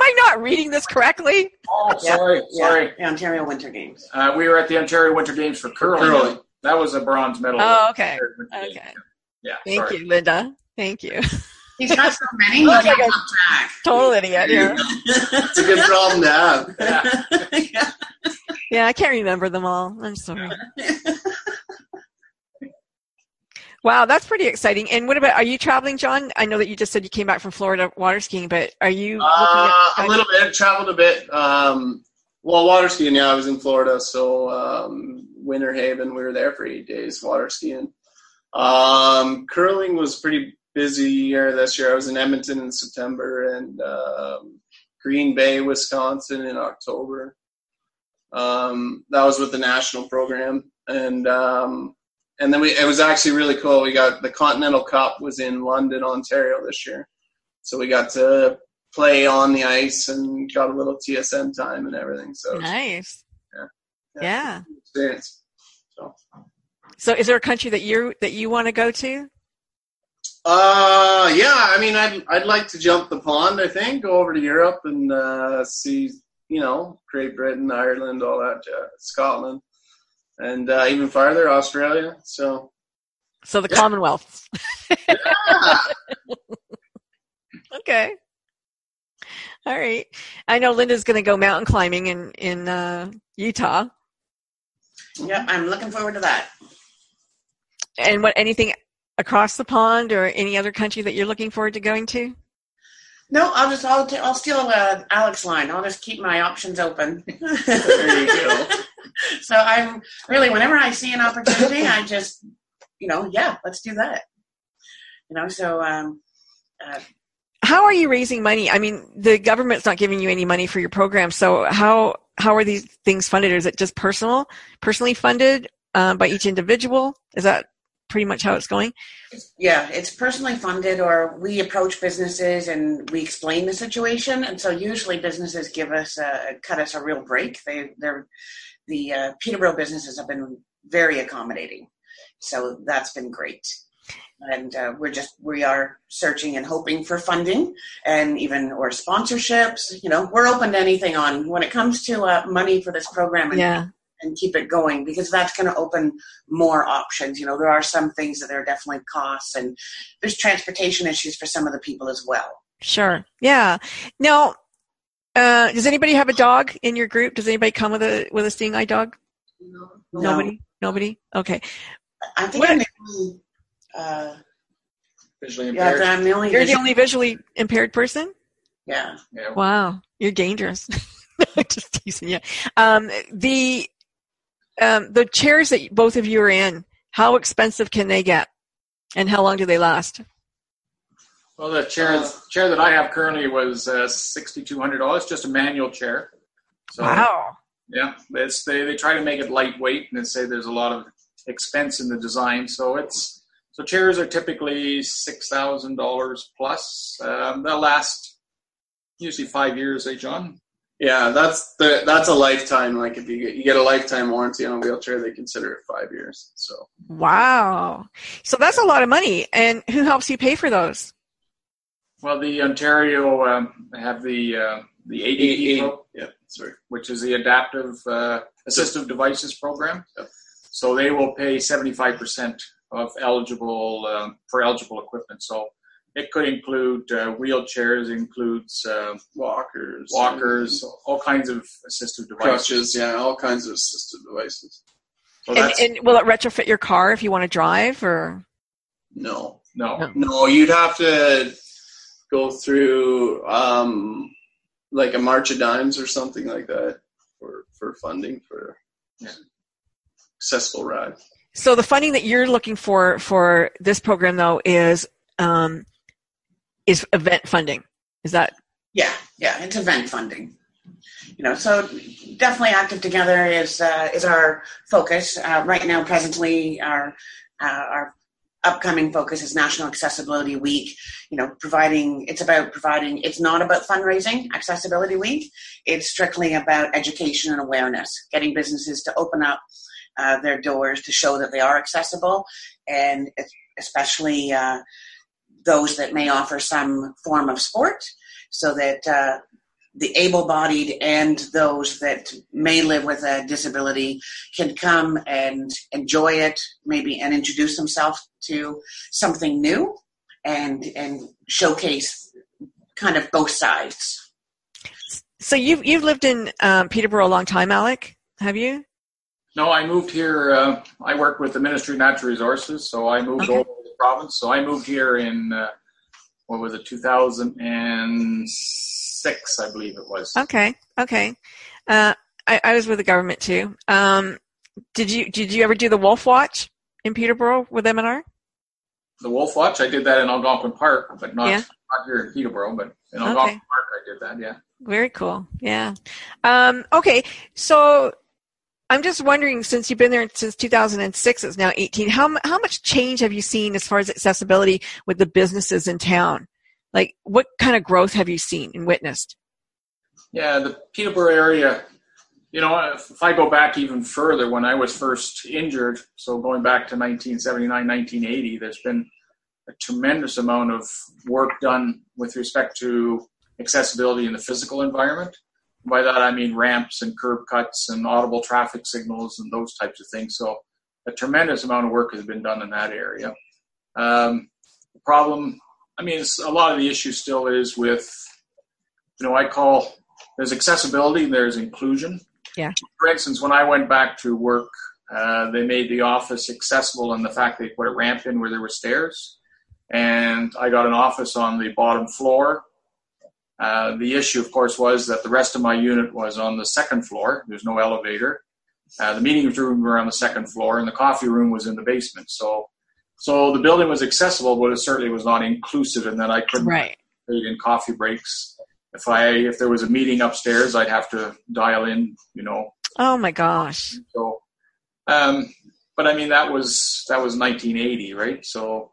I not reading this correctly? Oh, sorry. The Ontario Winter Games. We were at the Ontario Winter Games for curling. That was a bronze medal. Oh, okay. Okay. Yeah. Thank you, Linda. Thank you. He's got so many. He's like a total idiot. Yeah. It's a good problem to have. Yeah. Yeah, I can't remember them all. I'm sorry. Wow, that's pretty exciting. And what about, are you traveling, John? I know that you just said you came back from Florida water skiing, but are you? A little bit. Traveled a bit. Well, water skiing, yeah, I was in Florida. So Winter Haven, we were there for 8 days water skiing. Curling was pretty busy year this year. I was in Edmonton in September and Green Bay, Wisconsin in October. That was with the national program, and then it was actually really cool. We got the Continental Cup was in London, Ontario this year, so we got to play on the ice and got a little TSN time and everything. So nice, yeah. Experience. So is there a country that you want to go to? Yeah. I mean, I'd like to jump the pond. I think go over to Europe and see. You know, Great Britain, Ireland, all that, Scotland, and even farther, Australia. So the Commonwealth. Yeah. Okay. All right. I know Linda's going to go mountain climbing in Utah. Yep, I'm looking forward to that. And anything across the pond or any other country that you're looking forward to going to? No, I'll steal Alec's line. I'll just keep my options open. There you go. So I'm really, whenever I see an opportunity, I just, let's do that. How are you raising money? I mean, the government's not giving you any money for your program. So how are these things funded? Or is it just personally funded by each individual? Is that pretty much how it's going? Yeah, it's personally funded, or we approach businesses and we explain the situation. And so usually businesses give us cut us a real break. The Peterborough businesses have been very accommodating. So that's been great. And we are searching and hoping for funding and or sponsorships. We're open to anything when it comes to money for this program and keep it going, because that's going to open more options. There are some things that there are definitely costs, and there's transportation issues for some of the people as well. Sure. Yeah. Now, does anybody have a dog in your group? Does anybody come with a seeing eye dog? No. Nobody? Okay. I think visually impaired. Yeah, you're the only visually impaired person? Yeah. Wow. You're dangerous. Just teasing you. The chairs that both of you are in, how expensive can they get? And how long do they last? Well, the chair that I have currently was $6,200, just a manual chair. So, wow. Yeah. They try to make it lightweight, and they say there's a lot of expense in the design. So chairs are typically $6,000 plus. They'll last usually 5 years, John? Yeah, that's a lifetime. Like if you get a lifetime warranty on a wheelchair, they consider it 5 years. So wow, so that's a lot of money. And who helps you pay for those? Well, the Ontario have the ADP, which is the Adaptive Assistive Devices Program. Yep. So they will pay 75% of eligible equipment. So it could include wheelchairs, includes walkers, all kinds of assistive devices. Crutches, yeah, all kinds of assistive devices. So and will it retrofit your car if you want to drive, or? No, you'd have to go through like a March of Dimes or something like that for funding for accessible ride. So the funding that you're looking for this program, though, is event funding. Is that? Yeah, it's event funding. So definitely Active Together is our focus right now. Presently, our upcoming focus is National Accessibility Week. It's not about fundraising. Accessibility Week, it's strictly about education and awareness, getting businesses to open up their doors to show that they are accessible, and especially those that may offer some form of sport, so that the able-bodied and those that may live with a disability can come and enjoy it, maybe, and introduce themselves to something new and showcase kind of both sides. So you've lived in Peterborough a long time, Alec, have you? No, I moved here. I work with the Ministry of Natural Resources, so I moved over to the province. So I moved here in, 2006, I believe it was. Okay. I was with the government too. Did you ever do the Wolf Watch in Peterborough with MNR? The Wolf Watch? I did that in Algonquin Park, but not here in Peterborough, but in Algonquin Park I did that, yeah. Very cool, yeah. Okay, so I'm just wondering, since you've been there since 2006, it's now 18, how much change have you seen as far as accessibility with the businesses in town? Like, what kind of growth have you seen and witnessed? Yeah, the Peterborough area, if I go back even further, when I was first injured, so going back to 1979, 1980, there's been a tremendous amount of work done with respect to accessibility in the physical environment. By that, I mean ramps and curb cuts and audible traffic signals and those types of things. So a tremendous amount of work has been done in that area. The problem, a lot of the issue still is with, there's accessibility, there's inclusion. Yeah. For instance, when I went back to work They made the office accessible in the fact they put a ramp in where there were stairs. And I got an office on the bottom floor. The issue, of course, was that the rest of my unit was on the second floor. There's no elevator. The meeting room were on the second floor, and the coffee room was in the basement. So the building was accessible, but it certainly was not inclusive, and then I couldn't participate in coffee breaks. If there was a meeting upstairs, I'd have to dial in, you know. Oh my gosh. So, but I mean, that was 1980, right? So,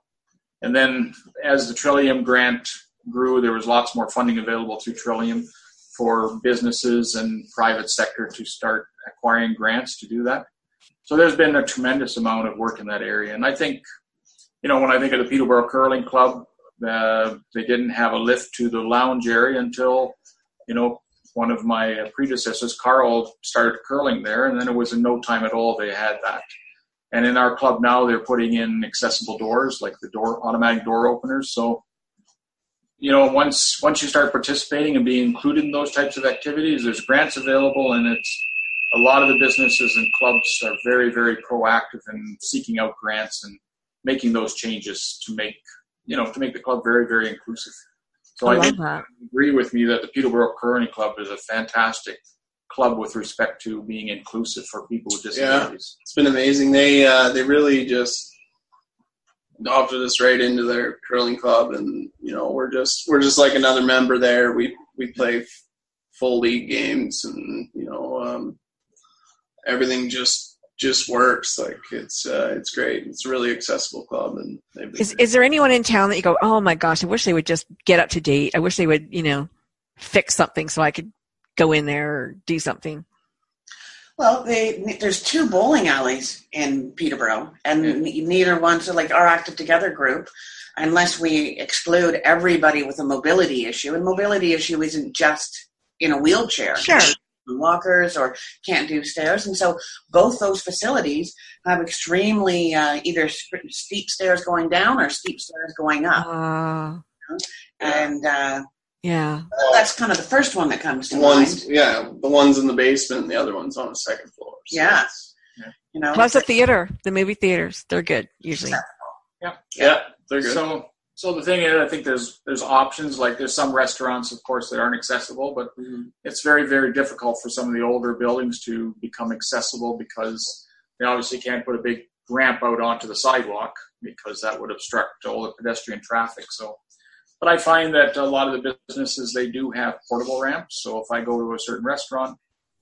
and then as the Trillium grant grew, there was lots more funding available through Trillium for businesses and private sector to start acquiring grants to do that. So there's been a tremendous amount of work in that area. And I think, you know, when I think of the Peterborough Curling Club, they didn't have a lift to the lounge area until, you know, one of my predecessors, Carl, started curling there, and then it was in no time at all they had that. And in our club now, they're putting in accessible doors, like the automatic door openers. So, you know, once you start participating and being included in those types of activities, there's grants available, and it's a lot of the businesses and clubs are very, very proactive in seeking out grants and making those changes to make the club very, very inclusive. So I think you agree with me that the Peterborough Curling Club is a fantastic club with respect to being inclusive for people with disabilities. Yeah, it's been amazing. They really just adopted us right into their curling club, and you know, we're just like another member there. We play full league games, and you know, everything just works. Like it's great. It's a really accessible club. And is there anyone in town that you go, oh my gosh, I wish they would just get up to date. I wish they would, you know, fix something so I could go in there or do something. Well, there's two bowling alleys in Peterborough, and neither one's like our Active Together group, unless we exclude everybody with a mobility issue. And mobility issue isn't just in a wheelchair. Sure. Walkers or can't do stairs, and so both those facilities have extremely either steep stairs going down or steep stairs going up. That's kind of the first one that comes to mind. Yeah, the one's in the basement, and the other one's on the second floor. So yeah, you know, plus the movie theaters, they're good usually. Yeah, they're good. So the thing is, I think there's options. Like there's some restaurants, of course, that aren't accessible, but it's very, very difficult for some of the older buildings to become accessible because they obviously can't put a big ramp out onto the sidewalk because that would obstruct all the pedestrian traffic. So, but I find that a lot of the businesses, they do have portable ramps. So if I go to a certain restaurant,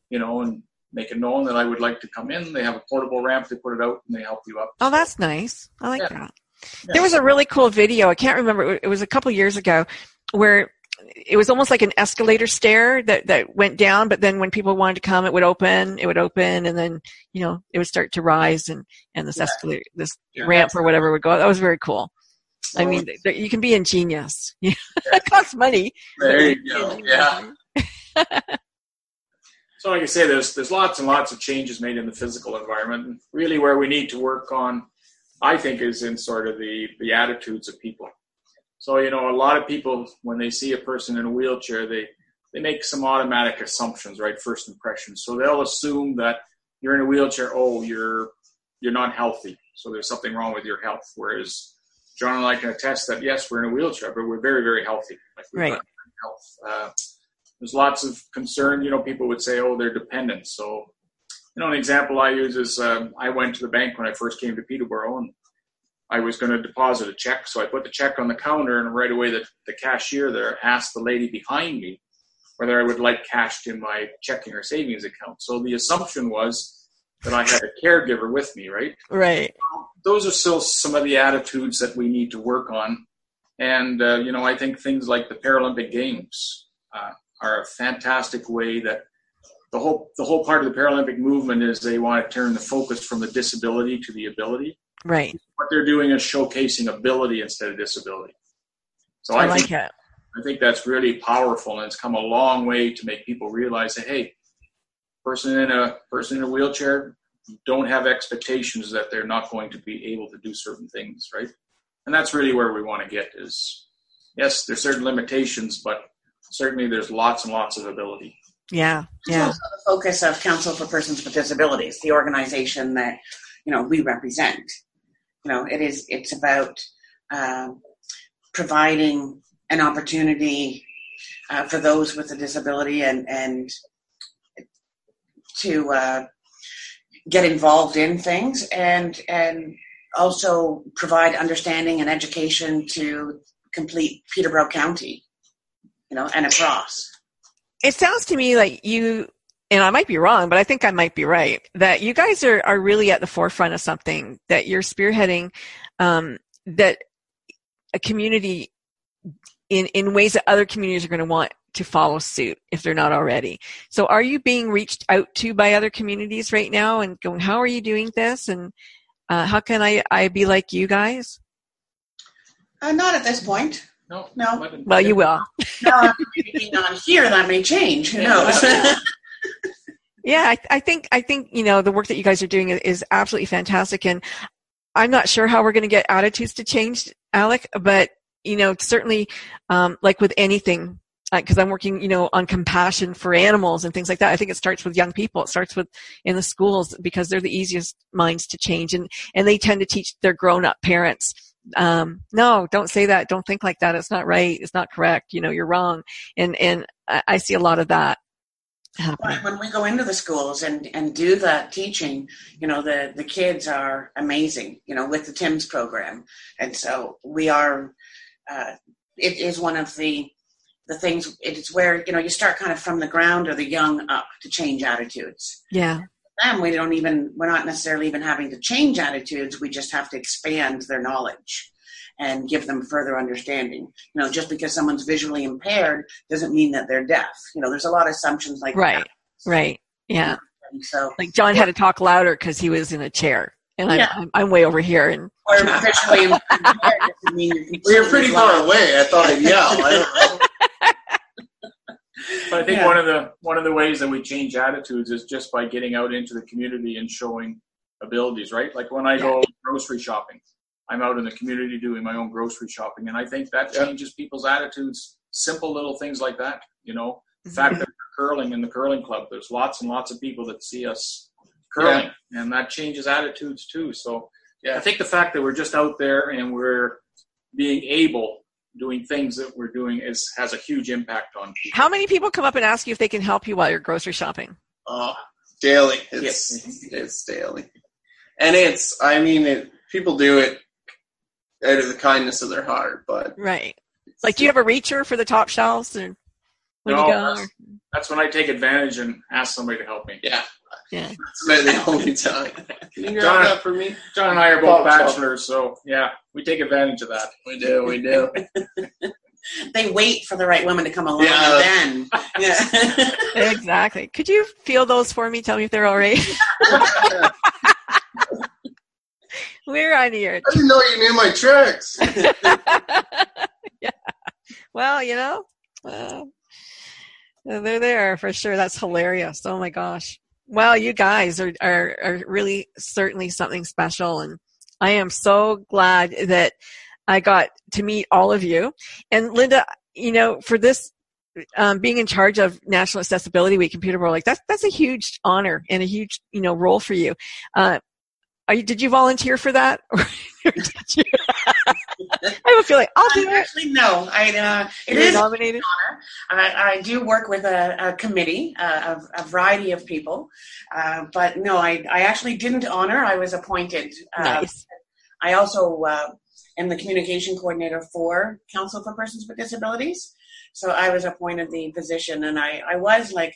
you know, and make it known that I would like to come in, they have a portable ramp, they put it out, and they help you up. Oh, that's nice. I like that. There was a really cool video. I can't remember. It was a couple years ago where it was almost like an escalator stair that went down, but then when people wanted to come, it would open, and then, you know, it would start to rise, and this escalator, this ramp or whatever would go up. That was very cool. So, I mean, you can be ingenious. Yeah. It costs money. There you go. Yeah. So like I say, there's lots and lots of changes made in the physical environment, and really where we need to work on, I think, is in sort of the attitudes of people. So, you know, a lot of people, when they see a person in a wheelchair, they make some automatic assumptions, right? First impressions. So they'll assume that you're in a wheelchair, oh, you're not healthy. So there's something wrong with your health. Whereas John and I can attest that, yes, we're in a wheelchair, but we're very, very healthy. Like we've got good health. There's lots of concern. You know, people would say, oh, they're dependent. So, you know, an example I use is I went to the bank when I first came to Peterborough, and I was going to deposit a check. So I put the check on the counter, and right away the cashier there asked the lady behind me whether I would like cash in my checking or savings account. So the assumption was that I had a caregiver with me, right? Right. Those are still some of the attitudes that we need to work on. And, you know, I think things like the Paralympic Games are a fantastic way that the whole part of the Paralympic movement is they want to turn the focus from the disability to the ability. Right. What they're doing is showcasing ability instead of disability. So I like that. I think that's really powerful, and it's come a long way to make people realize that, hey, person in a wheelchair, don't have expectations that they're not going to be able to do certain things, right? And that's really where we want to get is, yes, there's certain limitations, but certainly there's lots and lots of ability. Yeah. That's also the focus of Council for Persons with Disabilities, the organization that, we represent. It's about providing an opportunity for those with a disability and to get involved in things and also provide understanding and education to complete Peterborough County, and across. It sounds to me like you, and I might be wrong, but I think I might be right, that you guys are really at the forefront of something, that you're spearheading that a community in ways that other communities are going to want to follow suit if they're not already. So are you being reached out to by other communities right now and going, how are you doing this? And how can I be like you guys? Not at this point. No. Well, you will. No, anything on here that may change. Who knows? Yeah, I think the work that you guys are doing is absolutely fantastic, and I'm not sure how we're going to get attitudes to change, Alec. But certainly, like with anything, because I'm working, on compassion for animals and things like that. I think it starts with young people. It starts with in the schools because they're the easiest minds to change, and they tend to teach their grown-up parents. No, don't say that. Don't think like that. It's not right. It's not correct. You're wrong. And I see a lot of that happening. When we go into the schools and do that teaching, the kids are amazing, with the TIMS program. And so we are, it is one of the things, it's where, you start kind of from the ground or the young up to change attitudes. Yeah. Them, we're not necessarily even having to change attitudes. We just have to expand their knowledge and give them further understanding. Just because someone's visually impaired doesn't mean that they're deaf. There's a lot of assumptions like that. Right. Yeah. And so, like John had to talk louder because he was in a chair, and I'm way over here. And or visually impaired doesn't mean you're pretty far away. I thought I'd yell. I don't know. But I think one of the ways that we change attitudes is just by getting out into the community and showing abilities, right? Like when I go grocery shopping, I'm out in the community doing my own grocery shopping. And I think that changes people's attitudes, simple little things like that. The fact that we're curling in the curling club, there's lots and lots of people that see us curling and that changes attitudes too. So I think the fact that we're just out there and we're being able doing things that we're doing has a huge impact on people. How many people come up and ask you if they can help you while you're grocery shopping? Daily. It's daily. And people do it out of the kindness of their heart, but. Right. Like, do you have a reacher for the top shelves? Or no, that's when I take advantage and ask somebody to help me. Yeah. That's about the only time. Can you grab that for me? John and I are both bachelors, so we take advantage of that. We do. They wait for the right woman to come along and then. Yeah. Exactly. Could you feel those for me? Tell me if they're all right. We're on here. I didn't know you knew my tricks. Yeah. Well, they're there for sure. That's hilarious. Oh my gosh. Well, you guys are really certainly something special, and I am so glad that I got to meet all of you. And Linda, for this being in charge of National Accessibility Week in Peterborough, like that's a huge honor and a huge role for you. Did you volunteer for that? I have a feeling I'll do it. Actually, no. It is nominated. An honor. I do work with a committee of a variety of people, but no, I actually didn't honor. I was appointed. Nice. I also am the communication coordinator for Council for Persons with Disabilities, so I was appointed the position, and I was like,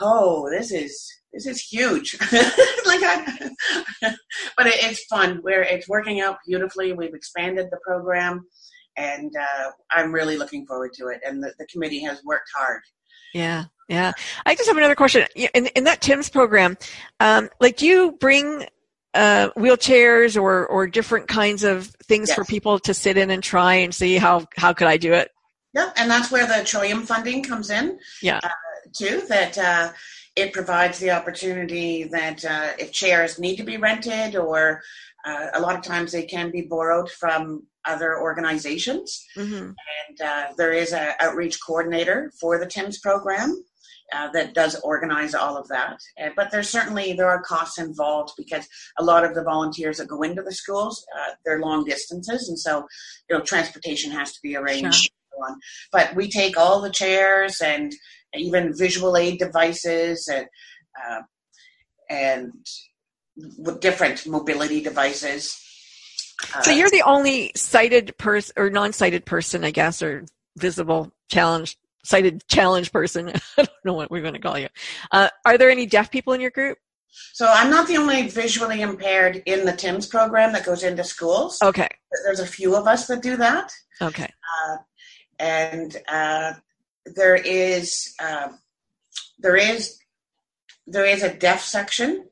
oh, this is huge. But it's fun. It's working out beautifully. We've expanded the program, and I'm really looking forward to it. And the committee has worked hard. Yeah. I just have another question. In that TIMS program, do you bring wheelchairs or different kinds of things for people to sit in and try and see how could I do it? Yeah, and that's where the Trillium funding comes in. Yeah, too. That. It provides the opportunity that if chairs need to be rented or a lot of times they can be borrowed from other organizations. Mm-hmm. And there is an outreach coordinator for the TIMS program. that does organize all of that. But there are costs involved, because a lot of the volunteers that go into the schools, they're long distances, and so transportation has to be arranged. Sure. But we take all the chairs and even visual aid devices and with different mobility devices. So you're the only sighted person, or non-sighted person, I guess, or visible challenge, sighted challenge person. I don't know what we're going to call you. Are there any deaf people in your group? So I'm not the only visually impaired in the TIMS program that goes into schools. Okay. There's a few of us that do that. Okay. And there is a deaf section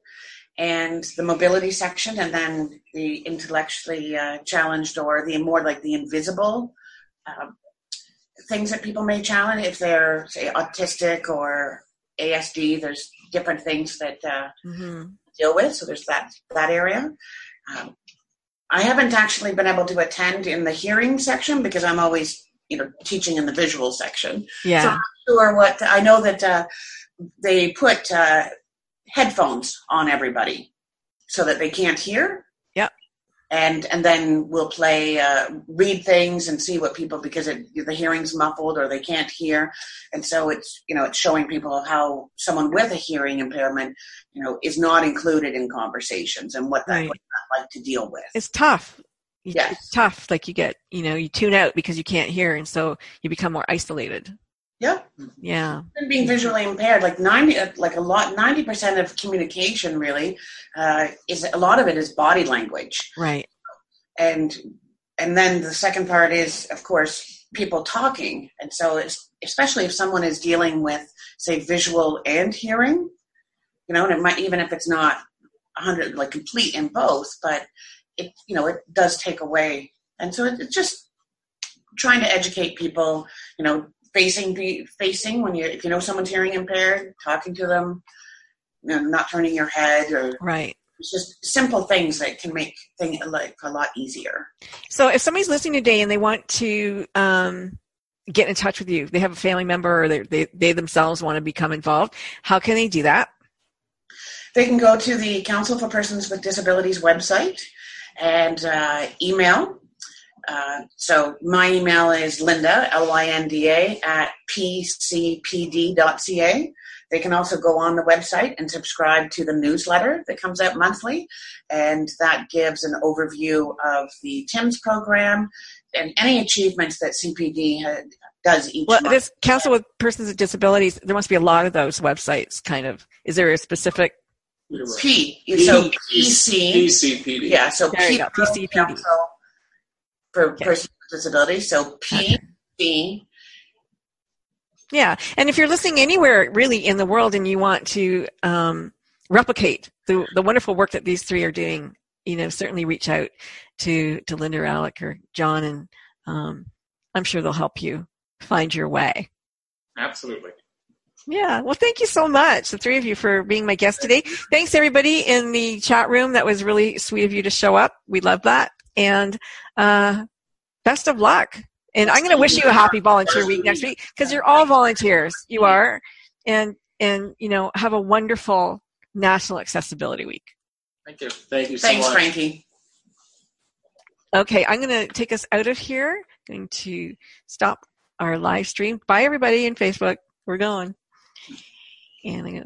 and the mobility section, and then the intellectually challenged, or the more like the invisible things that people may challenge if they're, say, autistic or ASD. There's different things that deal with. So there's that area. I haven't actually been able to attend in the hearing section because I'm always teaching in the visual section. Yeah. So I'm not sure I know that they put headphones on everybody so that they can't hear. Yep. And then we'll play, read things and see what people, because the hearing's muffled or they can't hear. And so it's showing people how someone with a hearing impairment, is not included in conversations and what that's like to deal with. It's tough. Yes. It's tough. Like you get, you tune out because you can't hear, and so you become more isolated. Yep. Yeah. And being visually impaired, 90% of communication really is, a lot of it is body language. Right. And then the second part is, of course, people talking. And so it's, especially if someone is dealing with, say, visual and hearing, and it might, even if it's not 100% complete in both, but it does take away. And so it's just trying to educate people, facing when if someone's hearing impaired, talking to them, not turning your head, or right. It's just simple things that can make things a lot easier. So if somebody's listening today and they want to get in touch with you, they have a family member, or they themselves want to become involved, how can they do that? They can go to the Council for Persons with Disabilities website and email. So my email is Linda, LYNDA, @pcpd.ca. They can also go on the website and subscribe to the newsletter that comes out monthly, and that gives an overview of the TIMS program and any achievements that CPD does each month. This Council with Persons with Disabilities, there must be a lot of those websites, kind of. Is there a specific... PCPD. Yeah, so PCPD. Council for Persons with Disabilities. So PCPD. Yeah, and if you're listening anywhere really in the world and you want to replicate the wonderful work that these three are doing, certainly reach out to Linda or Alec or John, and I'm sure they'll help you find your way. Absolutely. Yeah. Well, thank you so much, the three of you, for being my guest today. Thanks, everybody in the chat room. That was really sweet of you to show up. We love that. And best of luck. And I'm going to wish you a happy volunteer week next week, because you're all volunteers. You are. And have a wonderful National Accessibility Week. Thank you. Thank you so much. Thanks, Frankie. Okay. I'm going to take us out of here. I'm going to stop our live stream. Bye, everybody in Facebook. We're going. And I guess